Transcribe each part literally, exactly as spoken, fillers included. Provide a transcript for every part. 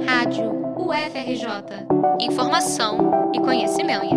Rádio U F R J. Informação e conhecimento.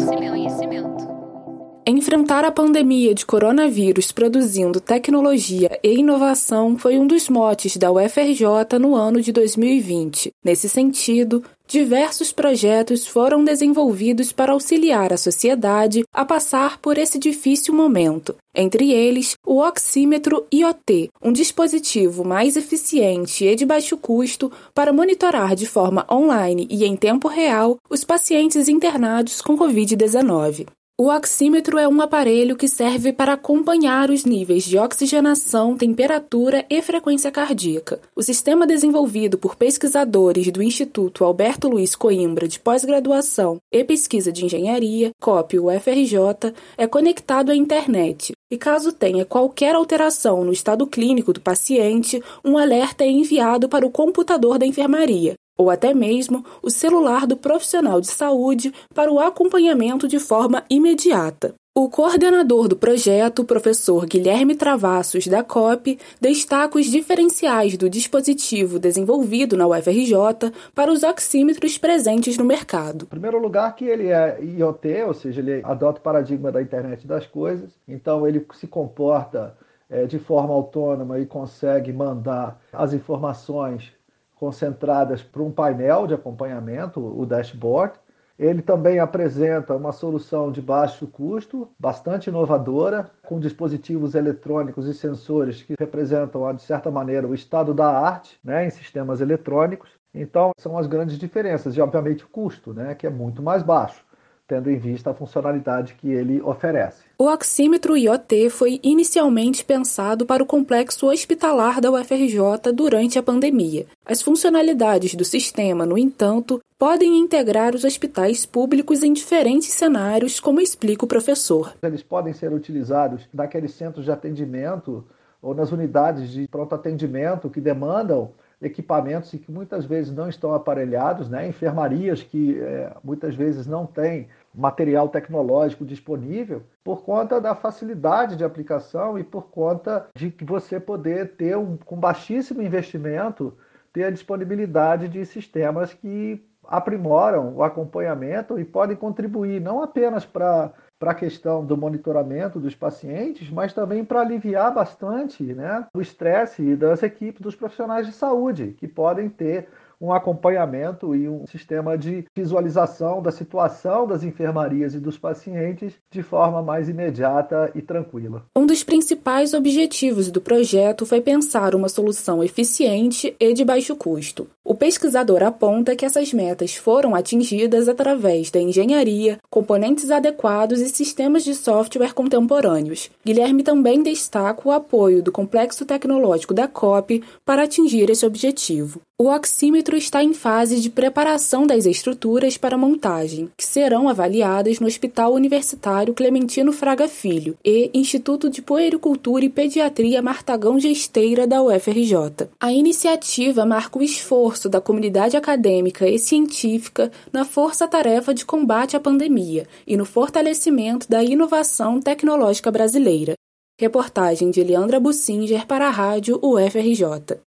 Enfrentar a pandemia de coronavírus produzindo tecnologia e inovação foi um dos motes da U F R J no ano de dois mil e vinte. Nesse sentido, diversos projetos foram desenvolvidos para auxiliar a sociedade a passar por esse difícil momento. Entre eles, o oxímetro I O T, um dispositivo mais eficiente e de baixo custo para monitorar de forma online e em tempo real os pacientes internados com covid dezenove. O oxímetro é um aparelho que serve para acompanhar os níveis de oxigenação, temperatura e frequência cardíaca. O sistema desenvolvido por pesquisadores do Instituto Alberto Luiz Coimbra de Pós-Graduação e Pesquisa de Engenharia, COPPE U F R J, é conectado à internet e, caso tenha qualquer alteração no estado clínico do paciente, um alerta é enviado para o computador da enfermaria, ou até mesmo o celular do profissional de saúde para o acompanhamento de forma imediata. O coordenador do projeto, professor Guilherme Travassos, da COPPE, destaca os diferenciais do dispositivo desenvolvido na U F R J para os oxímetros presentes no mercado. Em primeiro lugar, que ele é I O T, ou seja, ele adota o paradigma da internet das coisas, então ele se comporta é, de forma autônoma e consegue mandar as informações concentradas para um painel de acompanhamento, o dashboard. Ele também apresenta uma solução de baixo custo, bastante inovadora, com dispositivos eletrônicos e sensores que representam, de certa maneira, o estado da arte, né, em sistemas eletrônicos. Então, são as grandes diferenças, e obviamente o custo, né, que é muito mais baixo, tendo em vista a funcionalidade que ele oferece. O oxímetro I O T foi inicialmente pensado para o complexo hospitalar da U F R J durante a pandemia. As funcionalidades do sistema, no entanto, podem integrar os hospitais públicos em diferentes cenários, como explica o professor. Eles podem ser utilizados naqueles centros de atendimento ou nas unidades de pronto atendimento que demandam equipamentos que muitas vezes não estão aparelhados, né? Enfermarias que é, muitas vezes não têm material tecnológico disponível por conta da facilidade de aplicação e por conta de que você poder ter, um, com baixíssimo investimento, ter a disponibilidade de sistemas que aprimoram o acompanhamento e podem contribuir não apenas para para a questão do monitoramento dos pacientes, mas também para aliviar bastante, né, o estresse das equipes dos profissionais de saúde, que podem ter um acompanhamento e um sistema de visualização da situação das enfermarias e dos pacientes de forma mais imediata e tranquila. Um dos principais objetivos do projeto foi pensar uma solução eficiente e de baixo custo. O pesquisador aponta que essas metas foram atingidas através da engenharia, componentes adequados e sistemas de software contemporâneos. Guilherme também destaca o apoio do Complexo Tecnológico da COPPE para atingir esse objetivo. O oxímetro está em fase de preparação das estruturas para montagem, que serão avaliadas no Hospital Universitário Clementino Fraga Filho e Instituto de Puericultura e Pediatria Martagão Gesteira da U F R J. A iniciativa marca o esforço da comunidade acadêmica e científica na força-tarefa de combate à pandemia e no fortalecimento da inovação tecnológica brasileira. Reportagem de Leandra Bussinger para a Rádio U F R J.